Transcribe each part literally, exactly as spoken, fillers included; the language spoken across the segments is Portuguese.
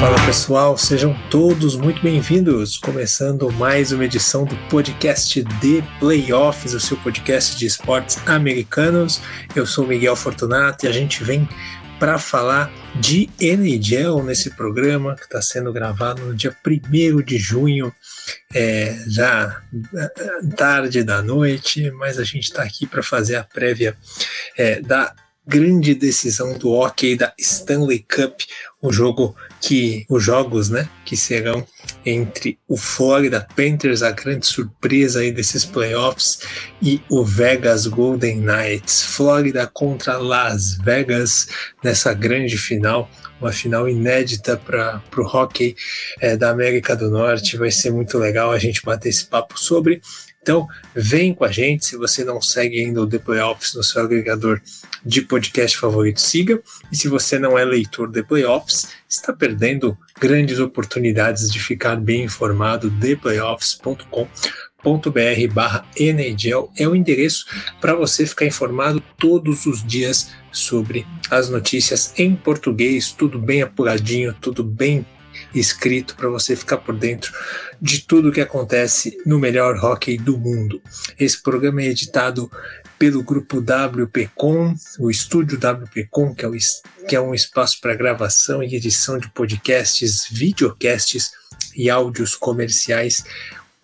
Fala pessoal, sejam todos muito bem-vindos, começando mais uma edição do podcast The Playoffs, o seu podcast de esportes americanos. Eu sou Miguel Fortunato e a gente vem para falar de N H L nesse programa que está sendo gravado no dia primeiro de junho, é, já tarde da noite, mas a gente está aqui para fazer a prévia é, da grande decisão do hockey da Stanley Cup, o jogo que, os jogos né, que serão entre o Florida Panthers, a grande surpresa aí desses playoffs, e o Vegas Golden Knights. Florida contra Las Vegas nessa grande final, uma final inédita para o hockey é, da América do Norte. Vai ser muito legal a gente bater esse papo sobre. Então, vem com a gente. Se você não segue ainda o The Playoffs no seu agregador de podcast favorito, siga. E se você não é leitor The Playoffs, está perdendo grandes oportunidades de ficar bem informado. the playoffs ponto com ponto br barra N H L é o endereço para você ficar informado todos os dias sobre as notícias em português, tudo bem apuradinho, tudo bem escrito para você ficar por dentro de tudo o que acontece no melhor hockey do mundo. Esse programa é editado pelo grupo W P C O M, o estúdio W P C O M, que é, o, que é um espaço para gravação e edição de podcasts, videocasts e áudios comerciais,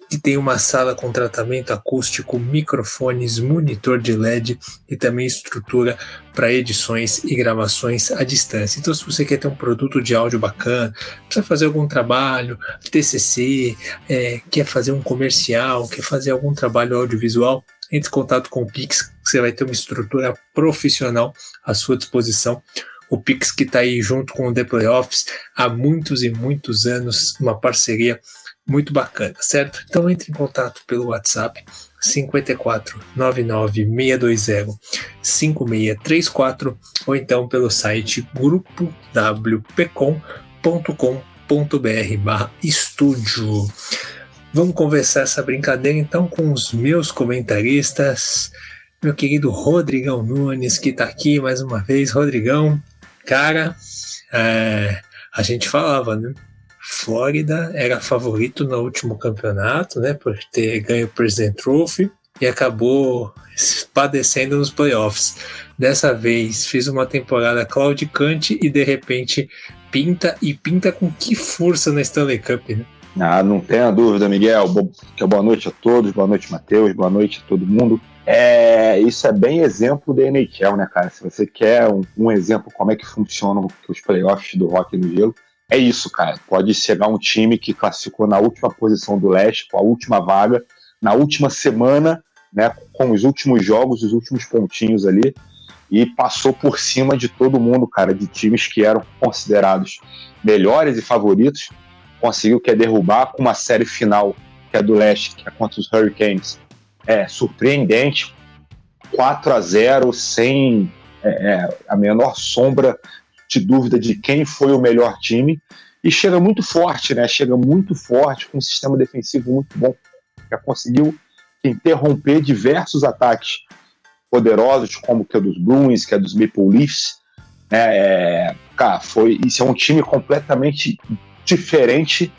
que tem uma sala com tratamento acústico, microfones, monitor de L E D e também estrutura para edições e gravações à distância. Então, se você quer ter um produto de áudio bacana, precisa fazer algum trabalho, T C C, é, quer fazer um comercial, quer fazer algum trabalho audiovisual, entre em contato com o Pix, você vai ter uma estrutura profissional à sua disposição. O Pix, que está aí junto com o The Playoffs há muitos e muitos anos, uma parceria muito bacana, certo? Então entre em contato pelo WhatsApp cinco quatro nove nove seis dois zero cinco seis três quatro ou então pelo site grupo w p com ponto com ponto br barra estúdio. Vamos conversar essa brincadeira então com os meus comentaristas, meu querido Rodrigão Nunes, que está aqui mais uma vez. Rodrigão, cara, é, a gente falava, né? Flórida era favorito no último campeonato, né, por ter ganho o President Trophy e acabou padecendo nos playoffs. Dessa vez fez uma temporada claudicante e de repente pinta, e pinta com que força na Stanley Cup, né? Ah, não tenha dúvida, Miguel. Boa noite a todos, boa noite, Matheus, boa noite a todo mundo. É, isso é bem exemplo da N H L, né, cara? Se você quer um, um exemplo como é que funcionam os playoffs do hockey no gelo, é isso, cara. Pode chegar um time que classificou na última posição do leste, com a última vaga, na última semana, né, com os últimos jogos, os últimos pontinhos ali, e passou por cima de todo mundo, cara, de times que eram considerados melhores e favoritos, conseguiu que é derrubar com uma série final, que é do leste, que é contra os Hurricanes. É surpreendente, quatro a zero, sem é, é, a menor sombra de dúvida de quem foi o melhor time, e chega muito forte, né? Chega muito forte, com um sistema defensivo muito bom, já conseguiu interromper diversos ataques poderosos, como que é dos Bruins, que é dos Maple Leafs, né? É, cara, foi, isso é um time completamente diferente,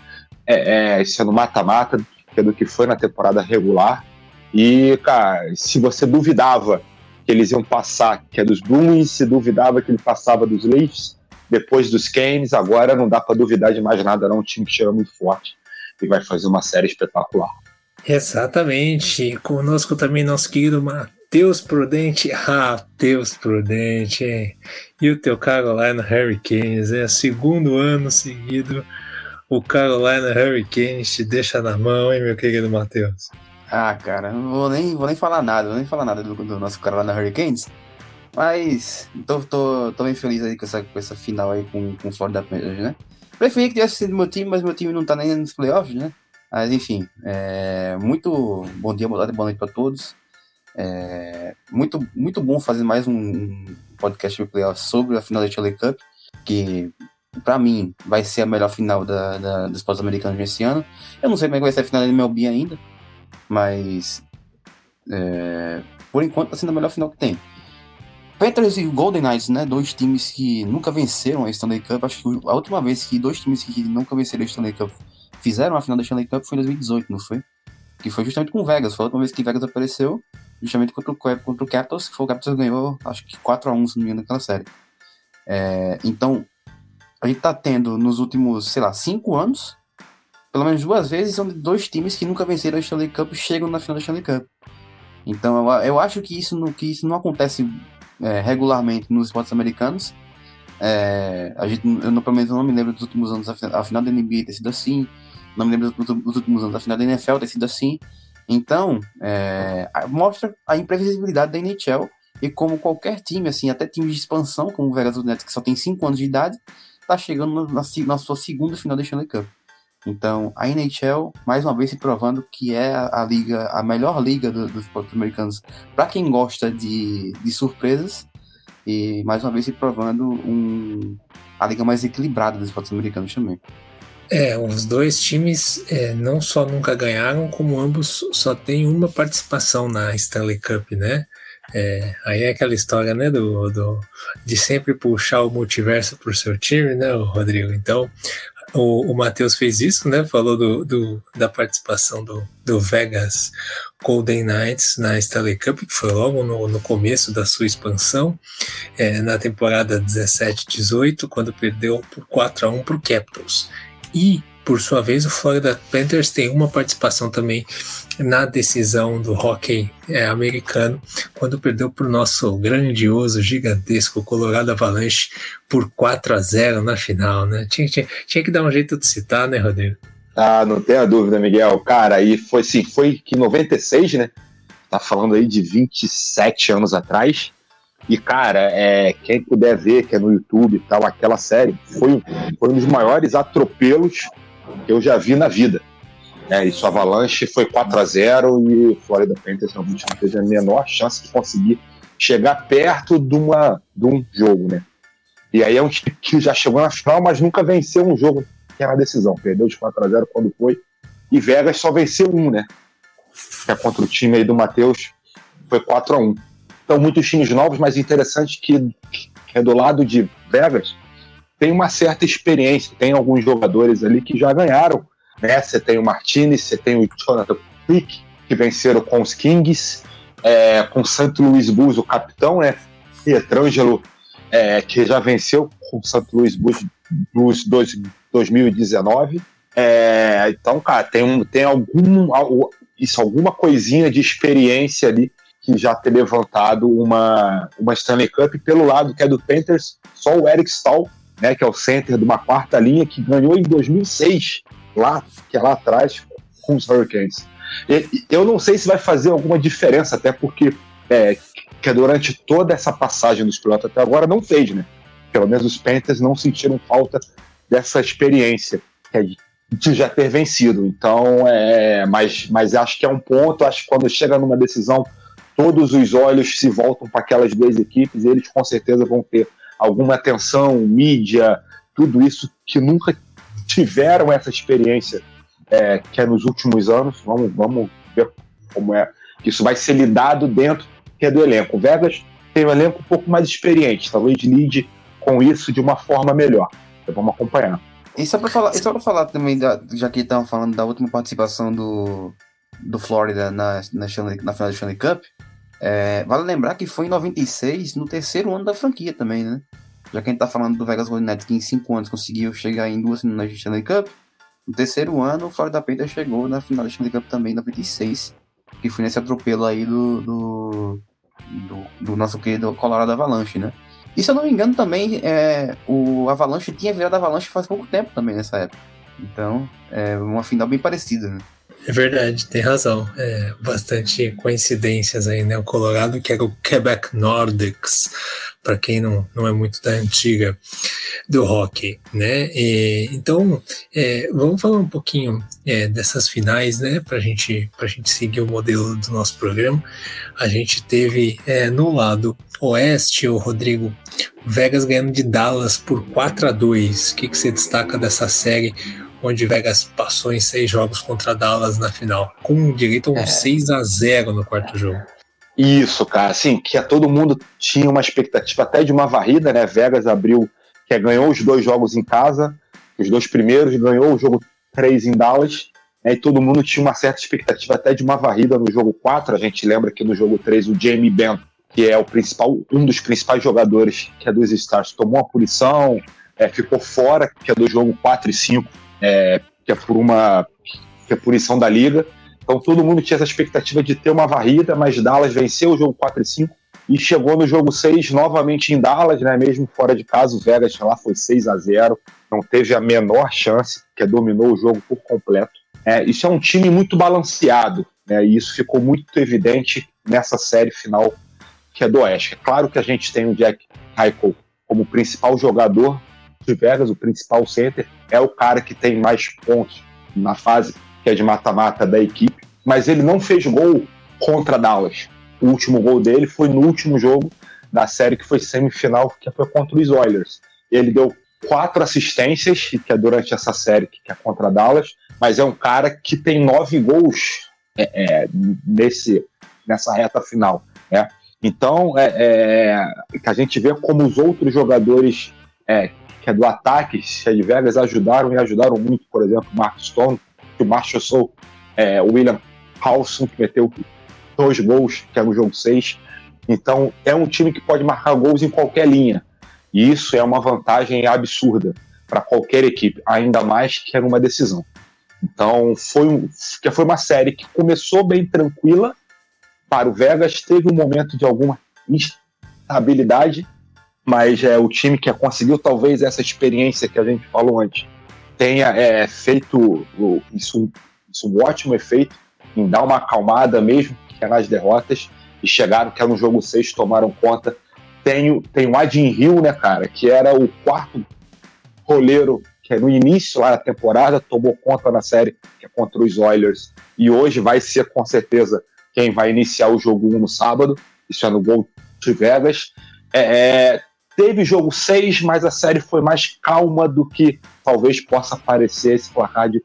é, é, isso é no mata-mata, que é do que foi na temporada regular, e, cara, se você duvidava que eles iam passar, que é dos Bruins, se duvidava que ele passava dos Leafs, depois dos Canes, agora não dá para duvidar de mais nada, não. Um time que chega muito forte e vai fazer uma série espetacular. Exatamente. Conosco também nosso querido Matheus Prudente. Ah, Matheus Prudente, hein? E o teu Carolina Hurricanes, é o segundo ano seguido, o Carolina Hurricanes te deixa na mão, hein, meu querido Matheus? Ah, cara, não vou nem, vou nem falar nada, vou nem falar nada do, do nosso cara lá na Hurricanes, mas tô, tô, tô bem feliz aí com essa, com essa final aí com, com o Florida Panthers, né? Preferi que tivesse sido meu time, mas meu time não tá nem nos playoffs, né? Mas enfim, é, muito bom dia, boa tarde, boa noite pra todos. É muito, muito bom fazer mais um podcast de playoffs sobre a final da Stanley Cup, que pra mim vai ser a melhor final da, da, dos esportes americanos desse ano. Eu não sei como é que vai ser a final da M L B ainda, mas é, por enquanto tá sendo a melhor final que tem. Panthers e Golden Knights, né? Dois times que nunca venceram a Stanley Cup. Acho que a última vez que dois times que nunca venceram a Stanley Cup fizeram a final da Stanley Cup foi em dois mil e dezoito, não foi? Que foi justamente com o Vegas. Foi a última vez que Vegas apareceu, justamente contra o, contra o Capitals, que foi o Capitals que ganhou, acho que quatro a um, se não me engano, naquela série. É, então, a gente tá tendo nos últimos, sei lá, cinco anos, pelo menos duas vezes, onde dois times que nunca venceram a Stanley Cup chegam na final da Stanley Cup. Então, eu, eu acho que isso, no, que isso não acontece... É, regularmente nos esportes americanos. É, a gente, eu não, pelo menos eu não me lembro dos últimos anos a, a final da N B A ter sido assim, não me lembro dos, dos últimos anos a final da N F L ter sido assim. Então, é, mostra a imprevisibilidade da N H L e como qualquer time, assim, até times de expansão, como o Vegas Golden Knights, que só tem cinco anos de idade, está chegando na, na sua segunda final da Stanley Cup. Então, a N H L, mais uma vez, se provando que é a, liga, a melhor liga do, dos esportes americanos para quem gosta de, de surpresas. E, mais uma vez, se provando um, a liga mais equilibrada dos esportes americanos também. É, os dois times é, não só nunca ganharam, como ambos só têm uma participação na Stanley Cup, né? É, aí é aquela história, né, do, do, de sempre puxar o multiverso pro seu time, né, Rodrigo? Então... O, o Matheus fez isso, né? Falou do, do, da participação do, do Vegas Golden Knights na Stanley Cup, que foi logo no, no começo da sua expansão, é, na temporada dezessete dezoito, quando perdeu por quatro a um para o Capitals. E, por sua vez, o Florida Panthers tem uma participação também na decisão do hockey é, americano, quando perdeu para o nosso grandioso, gigantesco Colorado Avalanche por quatro a zero na final, né? Tinha, tinha, tinha que dar um jeito de citar, né, Rodrigo? Ah, não tenha dúvida, Miguel. Cara, e foi sim, foi que noventa e seis, né? Tá falando aí de vinte e sete anos atrás. E, cara, é, quem puder ver, que é no YouTube e tal, aquela série, foi, foi um dos maiores atropelos que eu já vi na vida. É, isso, Avalanche foi quatro a zero e o Florida Panthers realmente não teve a menor chance de conseguir chegar perto de, uma, de um jogo, né? E aí é um time que já chegou na final, mas nunca venceu um jogo que era a decisão. Perdeu de quatro a zero quando foi. E Vegas só venceu um, né? Que é contra o time aí do Matheus, foi quatro a um. Então, muitos times novos, mas interessante que, que é do lado de Vegas, tem uma certa experiência, tem alguns jogadores ali que já ganharam, né? Você tem o Martinez, você tem o Jonathan Quick, que venceram com os Kings, é, com o Saint Louis Blues, o capitão, né? Pietrangelo, é, que já venceu com o Saint Louis Blues em dois mil e dezenove. É, então, cara, tem, um, tem algum, isso, alguma coisinha de experiência ali que já ter levantado uma, uma Stanley Cup. Pelo lado que é do Panthers, só o Eric Staal, né, que é o center de uma quarta linha, que ganhou em dois mil e seis, lá, que é lá atrás, com os Hurricanes. E, eu não sei se vai fazer alguma diferença, até porque é, que durante toda essa passagem dos pilotos até agora não fez, né? Pelo menos os Panthers não sentiram falta dessa experiência de já ter vencido. Então, é, mas, mas acho que é um ponto, acho que quando chega numa decisão, todos os olhos se voltam para aquelas duas equipes, e eles com certeza vão ter alguma atenção, mídia, tudo isso que nunca tiveram essa experiência é, que é nos últimos anos. Vamos, vamos ver como é que isso vai ser lidado dentro que é do elenco. O Vegas tem um elenco um pouco mais experiente, talvez lide com isso de uma forma melhor. Então vamos acompanhar. E só para falar, falar também, da, já que estavam falando da última participação do, do Florida na, na, na final da Stanley Cup, é, vale lembrar que foi em noventa e seis, no terceiro ano da franquia também, né? Já que a gente tá falando do Vegas Golden Knights, que em cinco anos conseguiu chegar em duas finais de Stanley Cup, no terceiro ano o Florida Panthers chegou na final de Stanley Cup também, em noventa e seis, que foi nesse atropelo aí do, do, do, do nosso querido Colorado Avalanche, né? E se eu não me engano também, é, o Avalanche tinha virado Avalanche faz pouco tempo também nessa época. Então, é uma final bem parecida, né? É verdade, tem razão. É, bastante coincidências aí, né? O Colorado, que era o Quebec Nordics, para quem não, não é muito da antiga do hockey, né? E, então, é, vamos falar um pouquinho é, dessas finais, né? Para gente, a gente seguir o modelo do nosso programa. A gente teve é, no lado oeste, o Rodrigo, Vegas ganhando de Dallas por quatro a dois. O que, que você destaca dessa série, onde Vegas passou em seis jogos contra Dallas na final, com direito a um é. seis a zero no quarto jogo? Isso, cara, assim, que a todo mundo tinha uma expectativa até de uma varrida, né? Vegas abriu, que ganhou os dois jogos em casa, os dois primeiros, ganhou o jogo três em Dallas, né? E todo mundo tinha uma certa expectativa até de uma varrida no jogo quatro. A gente lembra que no jogo três o Jamie Benn, que é o principal, um dos principais jogadores, que é dos Stars, tomou a punição, é, ficou fora, que é do jogo quatro e cinco, é, que é por uma que é punição da liga. Então todo mundo tinha essa expectativa de ter uma varrida, mas Dallas venceu o jogo quatro e cinco e chegou no jogo seis novamente em Dallas, né? Mesmo fora de casa, o Vegas lá foi seis a zero, não teve a menor chance, que dominou o jogo por completo. É, isso é um time muito balanceado, né? E isso ficou muito evidente nessa série final que é do Oeste. É claro que a gente tem o Jack Eichel como principal jogador de Vegas, o principal center, é o cara que tem mais pontos na fase que é de mata-mata da equipe, mas ele não fez gol contra Dallas. O último gol dele foi no último jogo da série, que foi semifinal, que foi contra os Oilers. Ele deu quatro assistências, que é durante essa série, que é contra Dallas, mas é um cara que tem nove gols é, é, nesse, nessa reta final, né? Então, é, é, que a gente vê como os outros jogadores é, que é do ataque, que é de Vegas, ajudaram e ajudaram muito. Por exemplo, Mark Stone, o Marchessault, é, o William Halston, que meteu dois gols, que é no jogo seis. Então é um time que pode marcar gols em qualquer linha, e isso é uma vantagem absurda para qualquer equipe, ainda mais que é numa decisão. Então foi, um, foi uma série que começou bem tranquila para o Vegas, teve um momento de alguma instabilidade, mas é o time que conseguiu talvez essa experiência que a gente falou antes, tenha é, feito isso, isso um ótimo efeito em dar uma acalmada mesmo, que é nas derrotas, e chegaram, que é no jogo seis, tomaram conta. Tem, tem o Adin Hill, né, cara, que era o quarto goleiro, que é no início lá da temporada, tomou conta na série, que é contra os Oilers, e hoje vai ser com certeza quem vai iniciar o jogo um no sábado, isso é no Gol de Vegas. É... é Teve jogo seis, mas a série foi mais calma do que talvez possa parecer esse placar de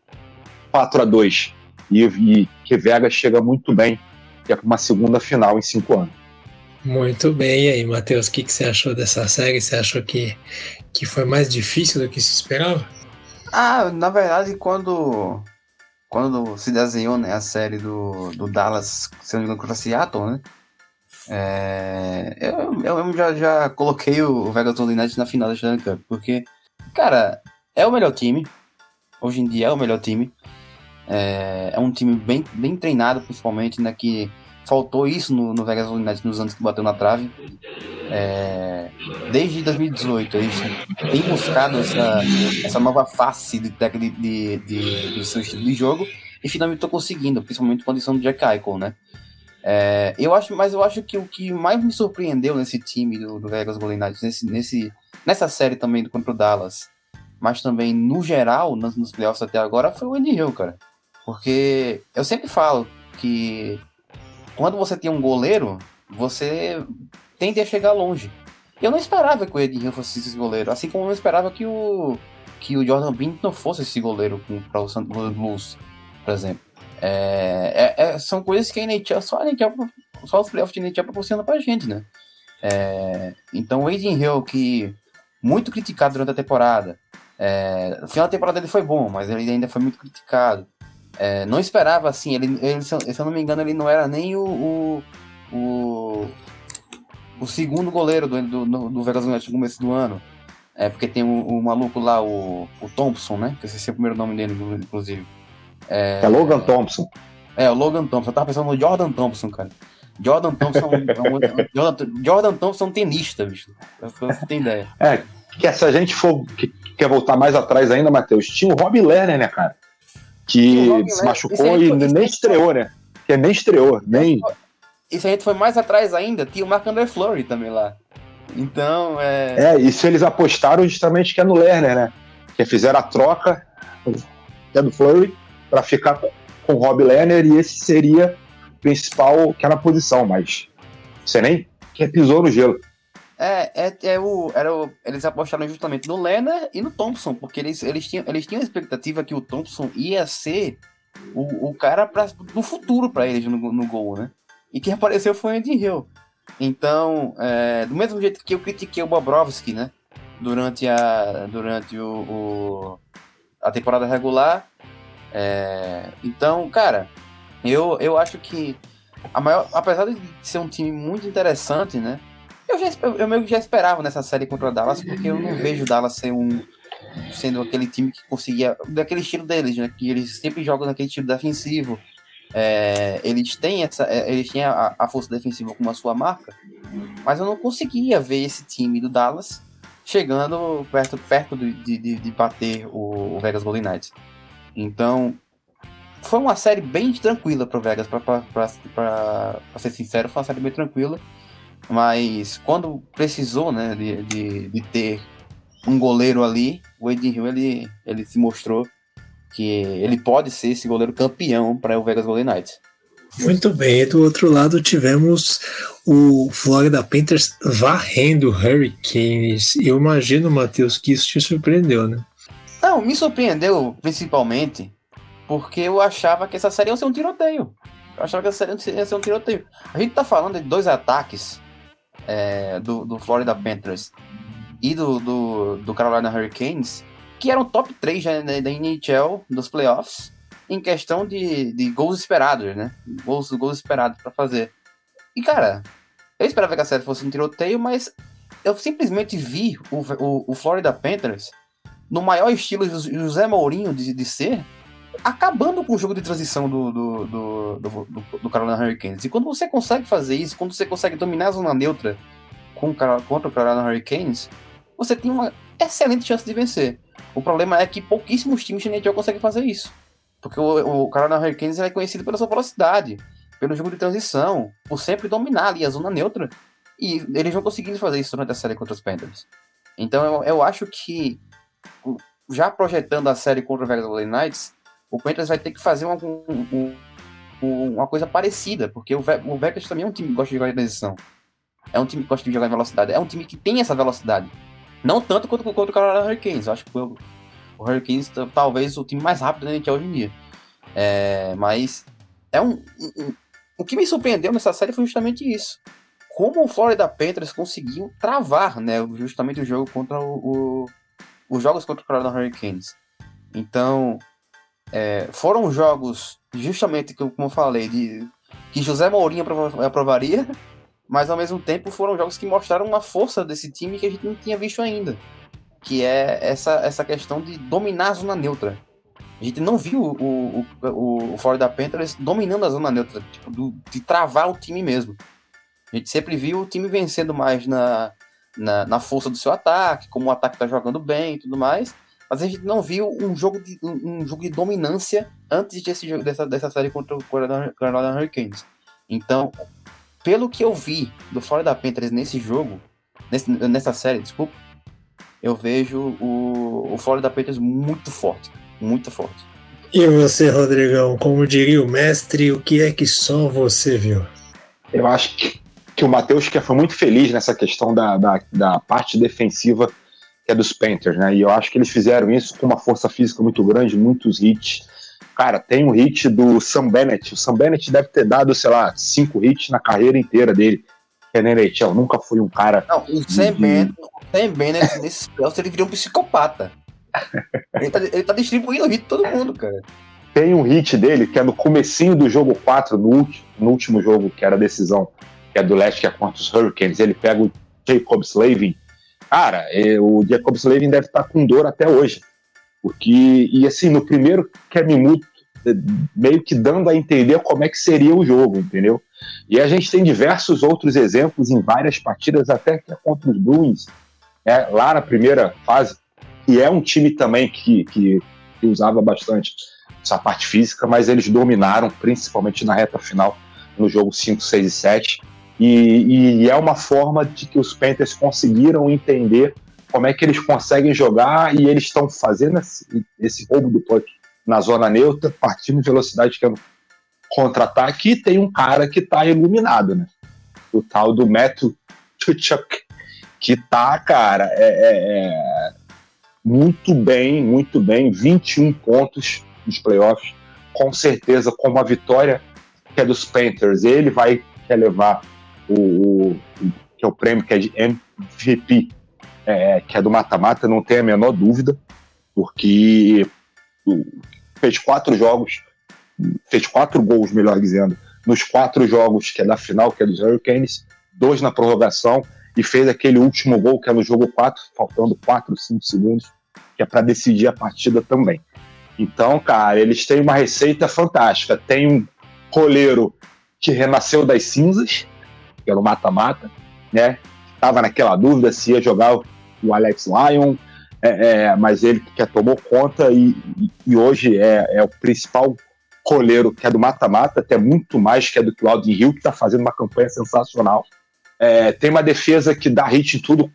quatro a dois. E, e que Vegas chega muito bem, que é para uma segunda final em cinco anos. Muito bem. E aí, Matheus, o que, que você achou dessa série? Você achou que, que foi mais difícil do que se esperava? Ah, na verdade, quando, quando se desenhou, né, a série do, do Dallas, se não me engano, contra Seattle, né? É, eu eu já, já coloquei o Vegas Golden Knights na final da Stanley Cup, porque, cara, é o melhor time, hoje em dia é o melhor time, é, é um time bem, bem treinado, principalmente, né, que faltou isso no, no Vegas Golden Knights nos anos que bateu na trave, é, desde dois mil e dezoito, eles têm buscado essa, essa nova face de, de, de, de, do seu estilo de jogo, e finalmente estão conseguindo, principalmente com a adição do Jack Eichel, né? É, eu acho, mas eu acho que o que mais me surpreendeu nesse time do, do Vegas Golden Knights, nesse, nesse, nessa série também do contra o Dallas, mas também no geral, nos, nos playoffs até agora, foi o Adin Hill, cara. Porque eu sempre falo que quando você tem um goleiro, você tende a chegar longe. Eu não esperava que o Adin Hill fosse esse goleiro, assim como eu não esperava que o, que o Jordan Binnington fosse esse goleiro para o Saint Louis Blues, por exemplo. É, é, é, são coisas que a N H L, só, a N H L, só os playoffs de N H L proporcionam pra gente, né? É, então o Adin Hill, que muito criticado durante a temporada, é, no final da temporada ele foi bom, mas ele ainda foi muito criticado. É, não esperava assim, ele, ele, se eu não me engano, ele não era nem o o, o, o segundo goleiro do, do, do Vegas Golden no começo do ano, é, porque tem o, o maluco lá, o, o Thompson, né? Que eu sei se é o primeiro nome dele, inclusive. É, é Logan Thompson. É, o Logan Thompson. Eu tava pensando no Jordan Thompson, cara. Jordan Thompson é um, Jordan Thompson tenista, bicho. Você tem ideia. É, que se a gente for que, quer voltar mais atrás ainda, Matheus, tinha o Robin Lehner, né, cara? Que se machucou e nem estreou, né? Que nem estreou, nem... E se a gente foi mais atrás ainda, tinha o Marc-André Fleury também lá. Então, é... É, e se eles apostaram justamente que é no Lehner, né? Que fizeram a troca, que é do Fleury, para ficar com o Rob Lehner, e esse seria o principal que era a posição, mas você nem pisou no gelo. É, é, é o, era o, eles apostaram justamente no Lehner e no Thompson, porque eles, eles, tinham, eles tinham a expectativa que o Thompson ia ser o, o cara pra, do futuro para eles no, no gol, né? E quem apareceu foi o Adin Hill. Então, é, do mesmo jeito que eu critiquei o Bobrovsky, né? Durante a, durante o, o, a temporada regular. É, então, cara, eu, eu acho que a maior, apesar de ser um time muito interessante, né? Eu, já, eu meio que já esperava nessa série contra o Dallas, porque eu não vejo o Dallas ser um, sendo aquele time que conseguia... Daquele estilo deles, né? Que eles sempre jogam naquele estilo defensivo. É, eles têm, essa, eles têm a, a força defensiva como a sua marca, mas eu não conseguia ver esse time do Dallas chegando perto, perto de, de, de bater o, o Vegas Golden Knights. Então, foi uma série bem tranquila pro Vegas, pra, pra, pra, pra, pra ser sincero, foi uma série bem tranquila. Mas quando precisou, né, de, de, de ter um goleiro ali, o Adin Hill, ele, ele se mostrou que ele pode ser esse goleiro campeão para o Vegas Golden Knights. Muito bem, e do outro lado tivemos o Florida Panthers varrendo o Hurricanes. Eu imagino, Matheus, que isso te surpreendeu, né? Não, me surpreendeu principalmente porque eu achava que essa série ia ser um tiroteio. Eu achava que essa série ia ser um tiroteio. A gente tá falando de dois ataques... É, do, do Florida Panthers e do, do, do Carolina Hurricanes, que eram top três já, né, da N H L dos playoffs em questão de, de gols esperados, né? Gols, gols esperados pra fazer. E cara, eu esperava que a série fosse um tiroteio, mas eu simplesmente vi o, o, o Florida Panthers no maior estilo José Mourinho de, de ser, acabando com o jogo de transição do, do, do, do, do, do Carolina Hurricanes. E quando você consegue fazer isso, quando você consegue dominar a zona neutra com, contra o Carolina Hurricanes, você tem uma excelente chance de vencer. O problema é que pouquíssimos times de N H L conseguem fazer isso, porque o, o Carolina Hurricanes é conhecido pela sua velocidade, pelo jogo de transição, por sempre dominar ali a zona neutra, e eles não conseguiram fazer isso durante a série contra os Panthers. Então eu, eu acho que, já projetando a série contra o Vegas Golden Knights, o Panthers vai ter que fazer uma, um, um, uma coisa parecida, porque o, Ve- o Vegas também é um time que gosta de jogar em transição. É um time que gosta de jogar em velocidade. É um time que tem essa velocidade. Não tanto quanto, quanto o Carolina Hurricanes. Eu acho que o, o Hurricanes t- talvez o time mais rápido da N H L hoje em dia. É, mas é um, um, um, o que me surpreendeu nessa série foi justamente isso. Como o Florida Panthers conseguiu travar, né, justamente o jogo contra o, o, os jogos contra o Carolina Hurricanes. Então... É, foram jogos, justamente como eu falei, de, que José Mourinho aprovaria, mas ao mesmo tempo foram jogos que mostraram uma força desse time que a gente não tinha visto ainda, que é essa, essa questão de dominar a zona neutra. A gente não viu o, o, o, o Florida Panthers dominando a zona neutra, tipo, do, de travar o time mesmo. A gente sempre viu o time vencendo mais na, na, na força do seu ataque, como o ataque está jogando bem e tudo mais. Mas a gente não viu um jogo de, um jogo de dominância antes desse jogo, dessa, dessa série contra o Carolina Hurricanes. Então, pelo que eu vi do Florida Panthers nesse jogo, nesse, nessa série, desculpa, eu vejo o, o Florida Panthers muito forte, muito forte. E você, Rodrigão, como diria o mestre, o que é que só você viu? Eu acho que, que o Matheus foi muito feliz nessa questão da, da, da parte defensiva, que é dos Panthers, né? E eu acho que eles fizeram isso com uma força física muito grande, muitos hits. Cara, tem um hit do Sam Bennett. O Sam Bennett deve ter dado, sei lá, cinco hits na carreira inteira dele. N H L nunca foi um cara... Não, o Sam Bennett, Sam Bennett nesse playoff, ele virou um psicopata. Ele tá, ele tá distribuindo hit de todo mundo, cara. Tem um hit dele, que é no comecinho do jogo quatro, no último, no último jogo, que era a decisão, que é do leste, que é contra os Hurricanes. Ele pega o Jacob Slavin. Cara, o Jacob Slavin deve estar com dor até hoje. Porque, e assim, no primeiro que é minuto, meio que dando a entender como é que seria o jogo, entendeu? E a gente tem diversos outros exemplos em várias partidas, até que é contra os Bruins, né, lá na primeira fase. E é um time também que, que, que usava bastante essa parte física, mas eles dominaram, principalmente na reta final, no jogo cinco, seis e sete. E, e é uma forma de que os Panthers conseguiram entender como é que eles conseguem jogar, e eles estão fazendo esse, esse roubo do puck na zona neutra, partindo de velocidade, que é um contra-ataque, e tem um cara que está iluminado, né? O tal do Matthew Tkachuk, que tá, cara, é, é, muito bem, muito bem, vinte e um pontos nos playoffs, com certeza, com uma vitória que é dos Panthers, ele vai levar o, o, que é o prêmio que é de M V P, é, que é do mata-mata, não tem a menor dúvida, porque fez quatro jogos, fez quatro gols, melhor dizendo, nos quatro jogos que é da final, que é dos Hurricanes, dois na prorrogação, e fez aquele último gol que é no jogo quatro, faltando quatro, cinco segundos, que é para decidir a partida também. Então, cara, eles têm uma receita fantástica. Tem um goleiro que renasceu das cinzas, que era o mata-mata, né? Estava naquela dúvida se ia jogar o Alex Lyon, é, é, mas ele que tomou conta e, e hoje é, é o principal goleiro que é do mata-mata, até muito mais que é do que o Adin Hill, que está fazendo uma campanha sensacional. É, tem uma defesa que dá hit em tudo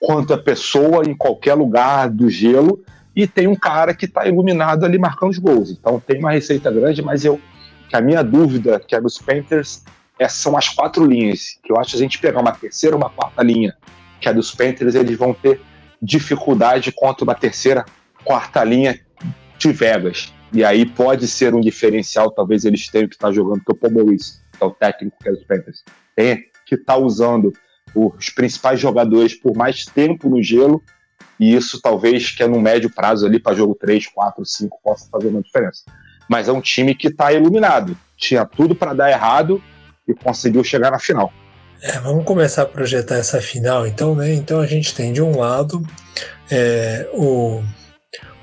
quanto a pessoa, em qualquer lugar do gelo, e tem um cara que está iluminado ali marcando os gols. Então tem uma receita grande, mas eu, que a minha dúvida, que é dos Panthers, é, são as quatro linhas, que eu acho que se a gente pegar uma terceira, uma quarta linha, que é dos Panthers, eles vão ter dificuldade contra uma terceira, quarta linha de Vegas, e aí pode ser um diferencial, talvez eles tenham que estar tá jogando, porque o Paul Maurice, que é o técnico que é dos Panthers, tem que está usando os principais jogadores por mais tempo no gelo, e isso talvez que é no médio prazo ali para jogo três, quatro, cinco possa fazer uma diferença. Mas é um time que está iluminado, tinha tudo para dar errado e conseguiu chegar na final. É, vamos começar a projetar essa final então, né? Então a gente tem de um lado é, o,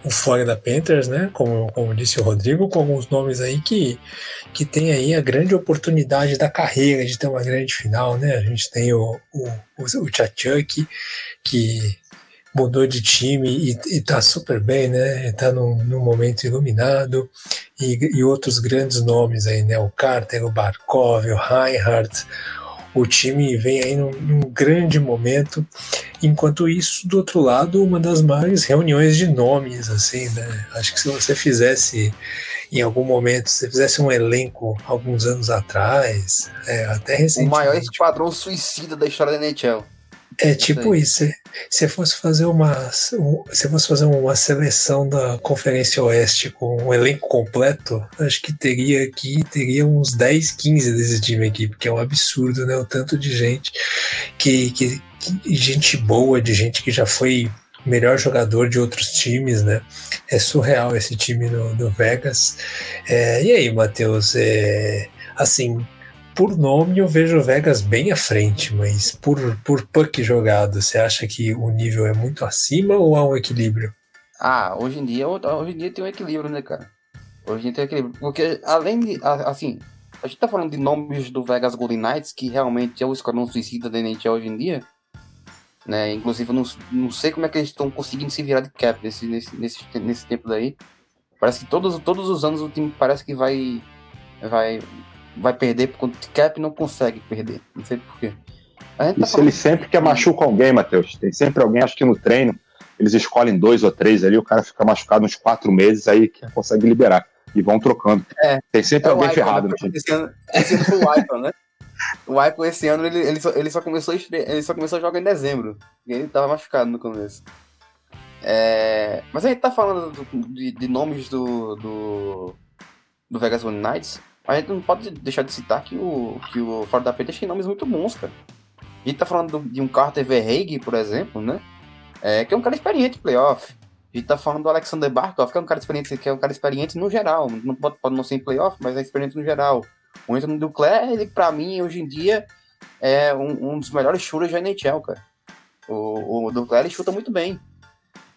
o Florida Panthers, né? Como, como disse o Rodrigo, com alguns nomes aí que que tem aí a grande oportunidade da carreira de ter uma grande final, né? A gente tem o, o, o, o Tkachuk, que mudou de time e, e tá super bem, né? Tá num, num momento iluminado, e, e outros grandes nomes aí, né? O Carter, o Barkov, o Reinhardt. O time vem aí num, num grande momento. Enquanto isso, do outro lado, uma das maiores reuniões de nomes, assim, né? Acho que se você fizesse em algum momento, se você fizesse um elenco alguns anos atrás, é, até recentemente... O maior esquadrão suicida da história da N H L. É tipo isso. Se você fosse fazer uma, se fosse fazer uma seleção da Conferência Oeste com um elenco completo, acho que teria aqui, teria uns dez, quinze desse time aqui, porque é um absurdo, né? O tanto de gente que, que, que gente boa, de gente que já foi melhor jogador de outros times, né? É surreal esse time do, do Vegas. É, e aí, Matheus, é, assim, por nome eu vejo o Vegas bem à frente, mas por, por puck jogado, você acha que o nível é muito acima ou há um equilíbrio? Ah, hoje em dia, hoje em dia tem um equilíbrio, né, cara? Hoje em dia tem um equilíbrio, porque além de, assim, a gente tá falando de nomes do Vegas Golden Knights, que realmente é o esquadrão suicida da N H L hoje em dia, né? Inclusive eu não, não sei como é que eles estão conseguindo se virar de cap nesse, nesse, nesse, nesse tempo daí. Parece que todos, todos os anos o time parece que vai... vai vai perder, porque o Cap não consegue perder, não sei porquê. A gente tá Isso falando... ele sempre quer machucar alguém, Matheus. Tem sempre alguém, acho que no treino, eles escolhem dois ou três ali, o cara fica machucado uns quatro meses, aí consegue liberar, e vão trocando. É, tem sempre é alguém Eichel, ferrado. Né? Esse ano, esse ano foi o Eichel, né? O Eichel esse ano, ele, ele, só, ele, só começou a estre... ele só começou a jogar em dezembro, e ele tava machucado no começo. É... Mas a gente tá falando do, de, de nomes do, do, do Vegas Golden Knights. A gente não pode deixar de citar que o, que o Florida Panthers tem nomes muito bons, cara. A gente tá falando de um Carter Verhaeghe, por exemplo, né? É, que é um cara experiente em playoff. A gente tá falando do Alexander Barkov, que é um cara experiente, que é um cara experiente no geral. Não pode, pode não ser em playoff, mas é experiente no geral. O Anthony Duclair, ele pra mim, hoje em dia, é um, um dos melhores shooters da N H L, cara. O, o Duclair, ele chuta muito bem.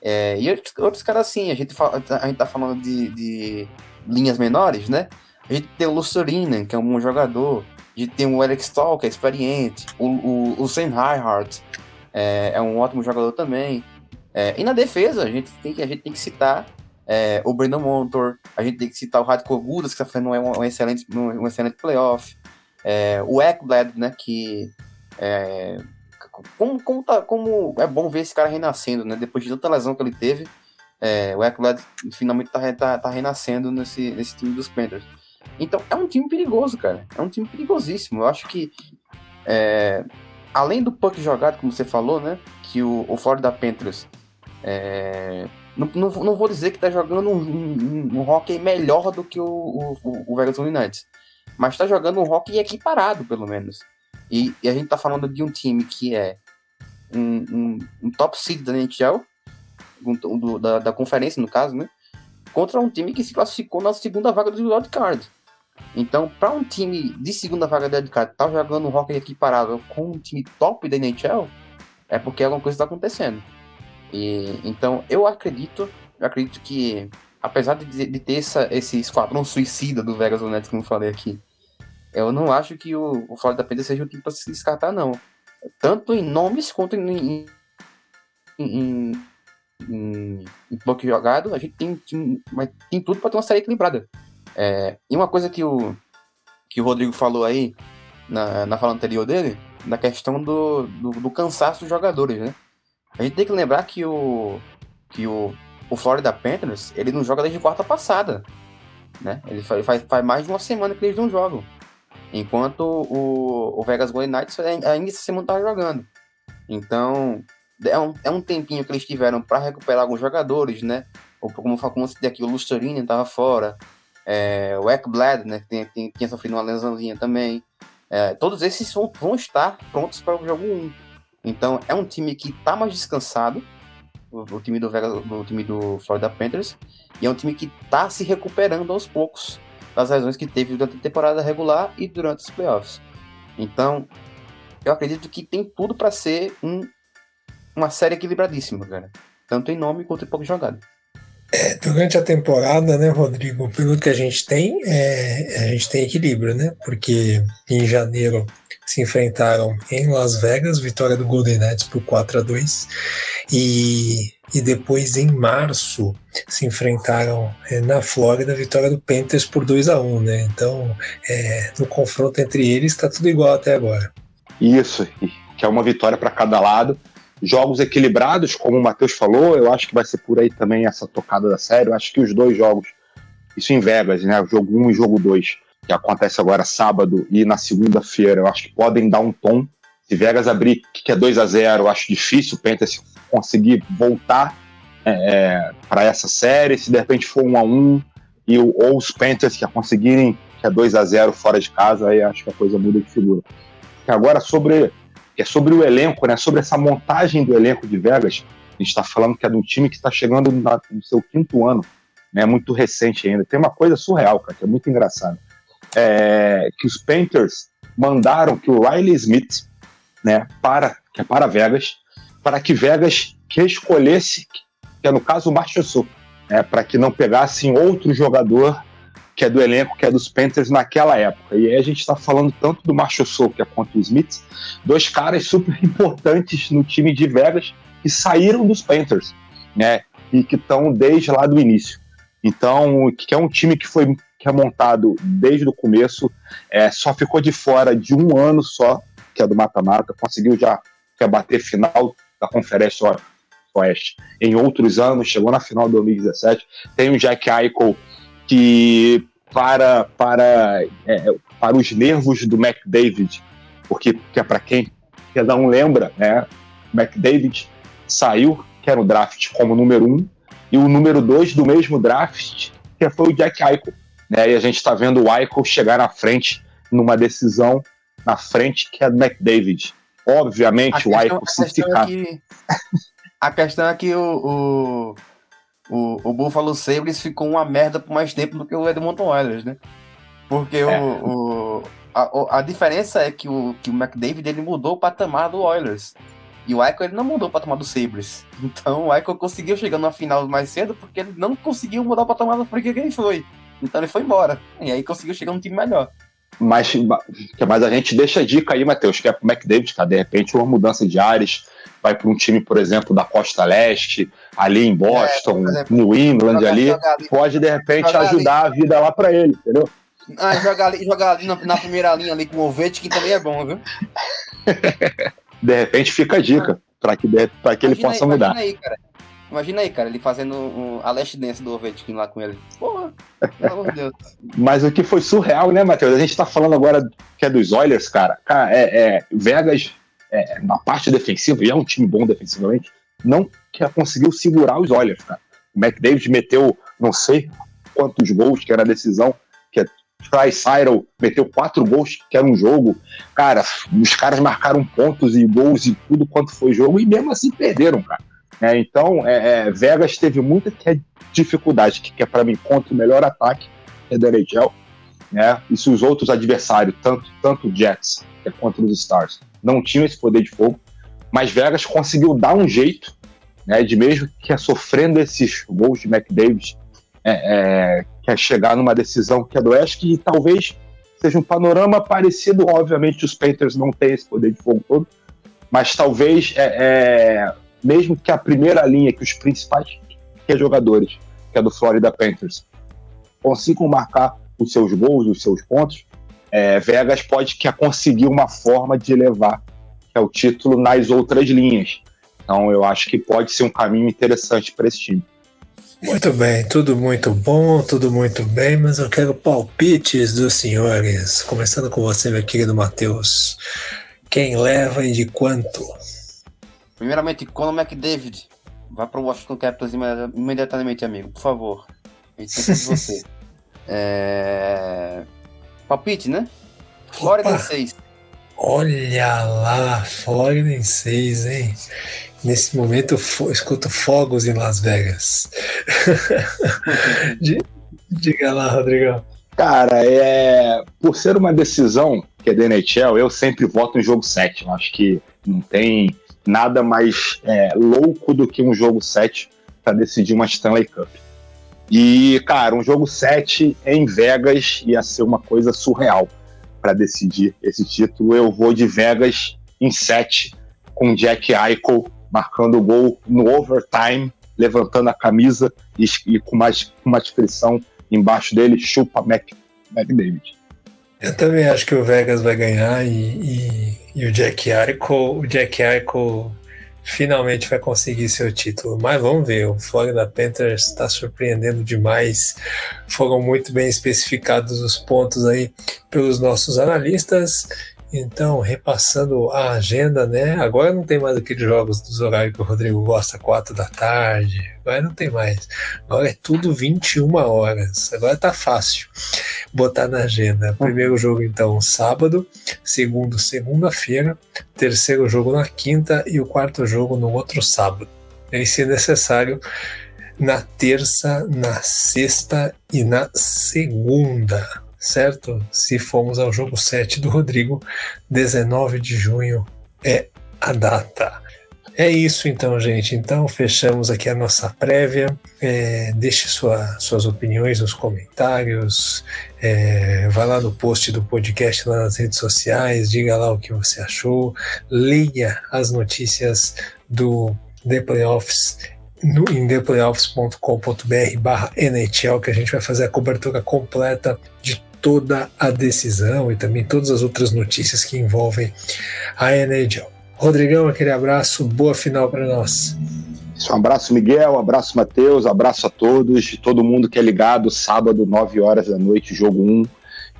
É, e outros, outros caras, assim, a gente, a gente tá falando de, de linhas menores, né? A gente tem o Lusturin, que é um bom jogador. A gente tem o Eric Staal, que é experiente. O, o, o Sam Reinhardt é, é um ótimo jogador também. É, e na defesa, a gente tem que, a gente tem que citar é, o Brandon Montour. A gente tem que citar o Radko Gudas, que está fazendo um, um, excelente, um, um excelente playoff. É, o Ekblad, né, que é, como, como, tá, como é bom ver esse cara renascendo, né, depois de tanta lesão que ele teve, é, o Ekblad finalmente tá, tá, tá renascendo nesse, nesse time dos Panthers. Então é um time perigoso, cara, é um time perigosíssimo. Eu acho que é, além do puck jogado, como você falou, né, que o, o Florida Panthers é, não, não, não vou dizer que tá jogando um, um, um hockey melhor do que o, o, o Vegas Golden Knights, mas tá jogando um hockey equiparado, pelo menos. E, e a gente tá falando de um time que é um, um, um top seed da N H L, um, do, da, da conferência, no caso, né? Contra um time que se classificou na segunda vaga do wildcard. Então, para um time de segunda vaga do wildcard tá jogando um hockey equiparado com um time top da N H L, é porque alguma coisa tá acontecendo. E, então, eu acredito, eu acredito que... Apesar de, de ter essa, esse esquadrão suicida do Vegas Golden Knights, como eu falei aqui, eu não acho que o, o Florida Panthers seja o time para se descartar, não. Tanto em nomes quanto em em, em, em bloco jogado, a gente tem, tem, tem tudo para ter uma série equilibrada. É, e uma coisa que o, que o Rodrigo falou aí, na, na fala anterior dele, na questão do, do, do cansaço dos jogadores, né? A gente tem que lembrar que o... Que o O Florida Panthers, ele não joga desde quarta passada, né? Ele faz, faz, faz mais de uma semana que eles não jogam. Enquanto o, o Vegas Golden Knights ainda essa semana tá jogando. Então, é um, é um tempinho que eles tiveram para recuperar alguns jogadores, né? Ou, como eu citei aqui, o Lusturin estava fora. É, o Ekblad, né? Que tinha sofrido uma lesãozinha também. É, todos esses vão, vão estar prontos para o jogo um. Então, é um time que tá mais descansado. O time do, Vegas, o time do Florida Panthers, e é um time que está se recuperando aos poucos das lesões que teve durante a temporada regular e durante os playoffs. Então, eu acredito que tem tudo para ser um, uma série equilibradíssima, cara, tanto em nome quanto em pouco jogado. É, durante a temporada, né, Rodrigo, pelo que a gente tem, é, a gente tem equilíbrio, né, porque em janeiro se enfrentaram em Las Vegas, vitória do Golden Knights por quatro a dois, e, e depois em março se enfrentaram é, na Flórida, vitória do Panthers por dois a um, né, então é, no confronto entre eles está tudo igual até agora. Isso, que é uma vitória para cada lado. Jogos equilibrados, como o Matheus falou, eu acho que vai ser por aí também essa tocada da série. Eu acho que os dois jogos, isso em Vegas, né? O jogo um e o jogo dois, que acontece agora sábado e na segunda-feira, eu acho que podem dar um tom. Se Vegas abrir, que é dois a zero, eu acho difícil o Panthers conseguir voltar é, para essa série. Se de repente for um a um, e, ou os Panthers que conseguirem, que é dois a zero fora de casa, aí acho que a coisa muda de figura. E agora sobre... que é sobre o elenco, né? Sobre essa montagem do elenco de Vegas, a gente está falando que é de um time que está chegando na, no seu quinto ano, né? Muito recente ainda. Tem uma coisa surreal, cara, que é muito engraçado, é, que os Panthers mandaram que o Riley Smith, né, para, que é para Vegas, para que Vegas escolhesse, que é no caso o Marchessault, né, para que não pegassem outro jogador que é do elenco, que é dos Panthers naquela época. E aí a gente está falando tanto do Marchessault, que é contra o Smith, dois caras super importantes no time de Vegas que saíram dos Panthers, né? E que estão desde lá do início. Então, que é um time que foi que é montado desde o começo, é, só ficou de fora de um ano só, que é do mata-mata, conseguiu já que é bater final da Conferência Oeste em outros anos, chegou na final de dois mil e dezessete, tem o Jack Eichel, que para, para, é, para os nervos do McDavid, porque que é para quem cada um lembra, né, McDavid saiu, que era o draft, como número um, e o número dois do mesmo draft, que foi o Jack Eichel, né, e a gente está vendo o Eichel chegar na frente, numa decisão na frente, que é do McDavid. Obviamente, questão, o Eichel se ficar... É que, a questão é que o... o... O, o Buffalo Sabres ficou uma merda por mais tempo do que o Edmonton Oilers, né? Porque é. o, o, a, a diferença é que o, que o McDavid, ele mudou o patamar do Oilers. E o Eichel, ele não mudou o patamar do Sabres. Então o Eichel conseguiu chegar na final mais cedo porque ele não conseguiu mudar o patamar da franquia que ele foi. Então ele foi embora. E aí conseguiu chegar num time melhor. Mas, mas a gente deixa a dica aí, Matheus, que é pro McDavid, cara, de repente uma mudança de ares, vai para um time, por exemplo, da Costa Leste, ali em Boston, é, exemplo, New England, ali, ali, pode de repente ajudar ali a vida lá para ele, entendeu? Ah, jogar ali, jogar ali na, na primeira linha ali com o Ovechkin também é bom, viu? De repente fica a dica, para que, pra que ele possa mudar. Imagina aí, cara. Imagina aí, cara, ele fazendo um, a last dance do Ovechkin lá com ele. Porra, pelo amor de Deus. Mas o que foi surreal, né, Matheus? A gente tá falando agora que é dos Oilers, cara. Cara, é, é, Vegas, é, na parte defensiva, e é um time bom defensivamente, não conseguiu segurar os Oilers, cara. O McDavid meteu, não sei quantos gols, que era a decisão, que é Tricycle meteu quatro gols, que era um jogo. Cara, os caras marcaram pontos e gols e tudo quanto foi jogo, e mesmo assim perderam, cara. É, então, é, é, Vegas teve muita que dificuldade, que, que é para mim contra o melhor ataque é da N H L, né? E se os outros adversários, tanto, tanto o Jets quanto os Stars, não tinham esse poder de fogo, mas Vegas conseguiu dar um jeito, né, de mesmo que é sofrendo esses gols de McDavid, é, é, que é chegar numa decisão que é do Oeste, e talvez seja um panorama parecido. Obviamente os Panthers não têm esse poder de fogo todo, mas talvez é, é, mesmo que a primeira linha, que os principais que é jogadores, que é do Florida Panthers, consigam marcar os seus gols, os seus pontos, é, Vegas pode que é conseguir uma forma de levar é, o título nas outras linhas. Então eu acho que pode ser um caminho interessante para esse time. Muito bem, tudo muito bom, tudo muito bem, mas eu quero palpites dos senhores. Começando com você, meu querido Matheus. Quem leva e de quanto? Primeiramente, Connor McDavid. Vá para o Washington Capitals imediatamente, amigo, por favor. A gente precisa de você. é... Palpite, né? Florida em seis. Olha lá, Florida em seis, hein? Nesse momento eu fo- escuto fogos em Las Vegas. Diga lá, Rodrigão. Cara, é... por ser uma decisão que é da N H L, eu sempre voto em jogo sete. Eu acho que não tem nada mais é, louco do que um jogo sete para decidir uma Stanley Cup. E, cara, um jogo sete em Vegas ia ser uma coisa surreal para decidir esse título. Eu vou de Vegas em sete, com Jack Eichel marcando o gol no overtime, levantando a camisa e, e com mais, uma descrição embaixo dele: chupa Mac, McDavid. Eu também acho que o Vegas vai ganhar, e, e, e o Jack Eichel, o Jack Eichel finalmente vai conseguir seu título. Mas vamos ver, o Florida Panthers está surpreendendo demais. Foram muito bem especificados os pontos aí pelos nossos analistas. Então, repassando a agenda, né? Agora não tem mais aqueles jogos dos horários que o Rodrigo gosta, quatro da tarde. Agora não tem mais. Agora é tudo vinte e uma horas. Agora tá fácil botar na agenda. Primeiro jogo, então, sábado. Segundo, segunda-feira. Terceiro jogo na quinta. E o quarto jogo no outro sábado. E, se necessário, na terça, na sexta e na segunda. Certo? Se formos ao jogo sete do Rodrigo, dezenove de junho é a data. É isso então, gente. Então fechamos aqui a nossa prévia. É, deixe sua, suas opiniões nos comentários. É, vai lá no post do podcast, lá nas redes sociais. Diga lá o que você achou. Leia as notícias do The Playoffs No, em the playoffs ponto com ponto b r barra N H L, que a gente vai fazer a cobertura completa de toda a decisão e também todas as outras notícias que envolvem a N H L. Rodrigão, aquele abraço, boa final para nós. Um abraço, Miguel, um abraço, Matheus, um abraço a todos, de todo mundo que é ligado. Sábado, nove horas da noite, jogo um,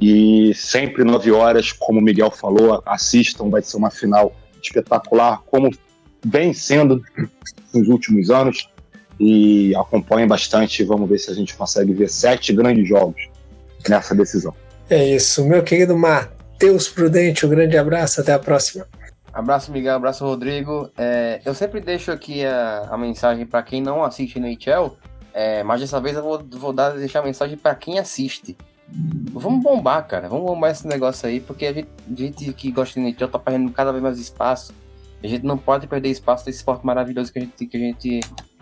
e sempre nove horas, como o Miguel falou, assistam, vai ser uma final espetacular, como vem sendo nos últimos anos. E acompanhem bastante. Vamos ver se a gente consegue ver sete grandes jogos nessa decisão. É isso, meu querido Matheus Prudente, um grande abraço, até a próxima. Abraço, Miguel, abraço, Rodrigo. É, eu sempre deixo aqui a, a mensagem para quem não assiste no N H L, é, mas dessa vez eu vou, vou dar, deixar a mensagem para quem assiste. Vamos bombar, cara, vamos bombar esse negócio aí, porque a gente, a gente que gosta de N H L tá perdendo cada vez mais espaço. A gente não pode perder espaço desse esporte maravilhoso que a gente, que a gente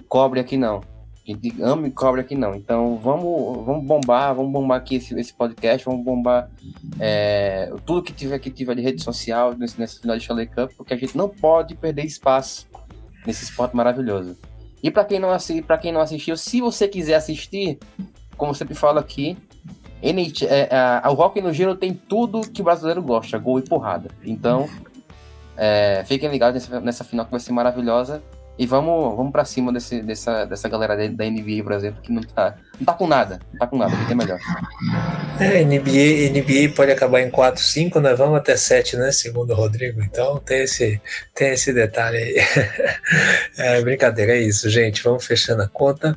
cobre aqui, não. A gente ama e cobre aqui, não. Então vamos, vamos bombar, vamos bombar aqui esse, esse podcast, vamos bombar é, tudo que tiver, que tiver de rede social nesse, nesse final de Stanley Cup, porque a gente não pode perder espaço nesse esporte maravilhoso. E para quem, quem não assistiu, se você quiser assistir, como eu sempre falo aqui, N H, é, a, a, o Hockey no Gelo tem tudo que o brasileiro gosta, gol e porrada. Então, é, fiquem ligados nessa, nessa final que vai ser maravilhosa. E vamos, vamos pra cima desse, dessa, dessa galera da N B A, por exemplo, que não tá, não tá com nada, não tá com nada, que é melhor. É, N B A, N B A pode acabar em quatro, cinco, nós vamos até sete, né, segundo o Rodrigo, então tem esse, tem esse detalhe aí. É, brincadeira, é isso, gente, vamos fechando a conta.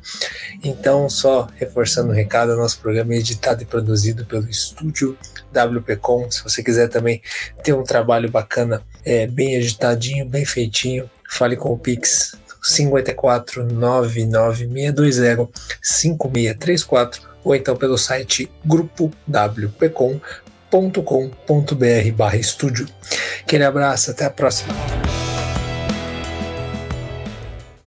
Então, só reforçando o recado, nosso programa é editado e produzido pelo estúdio W P C O M, se você quiser também ter um trabalho bacana, é, bem editadinho, bem feitinho, fale com o Pix cinco quatro nove nove seis dois zero cinco seis três quatro ou então pelo site grupo w p c o m ponto com ponto b r barra estúdio. Aquele abraço, até a próxima.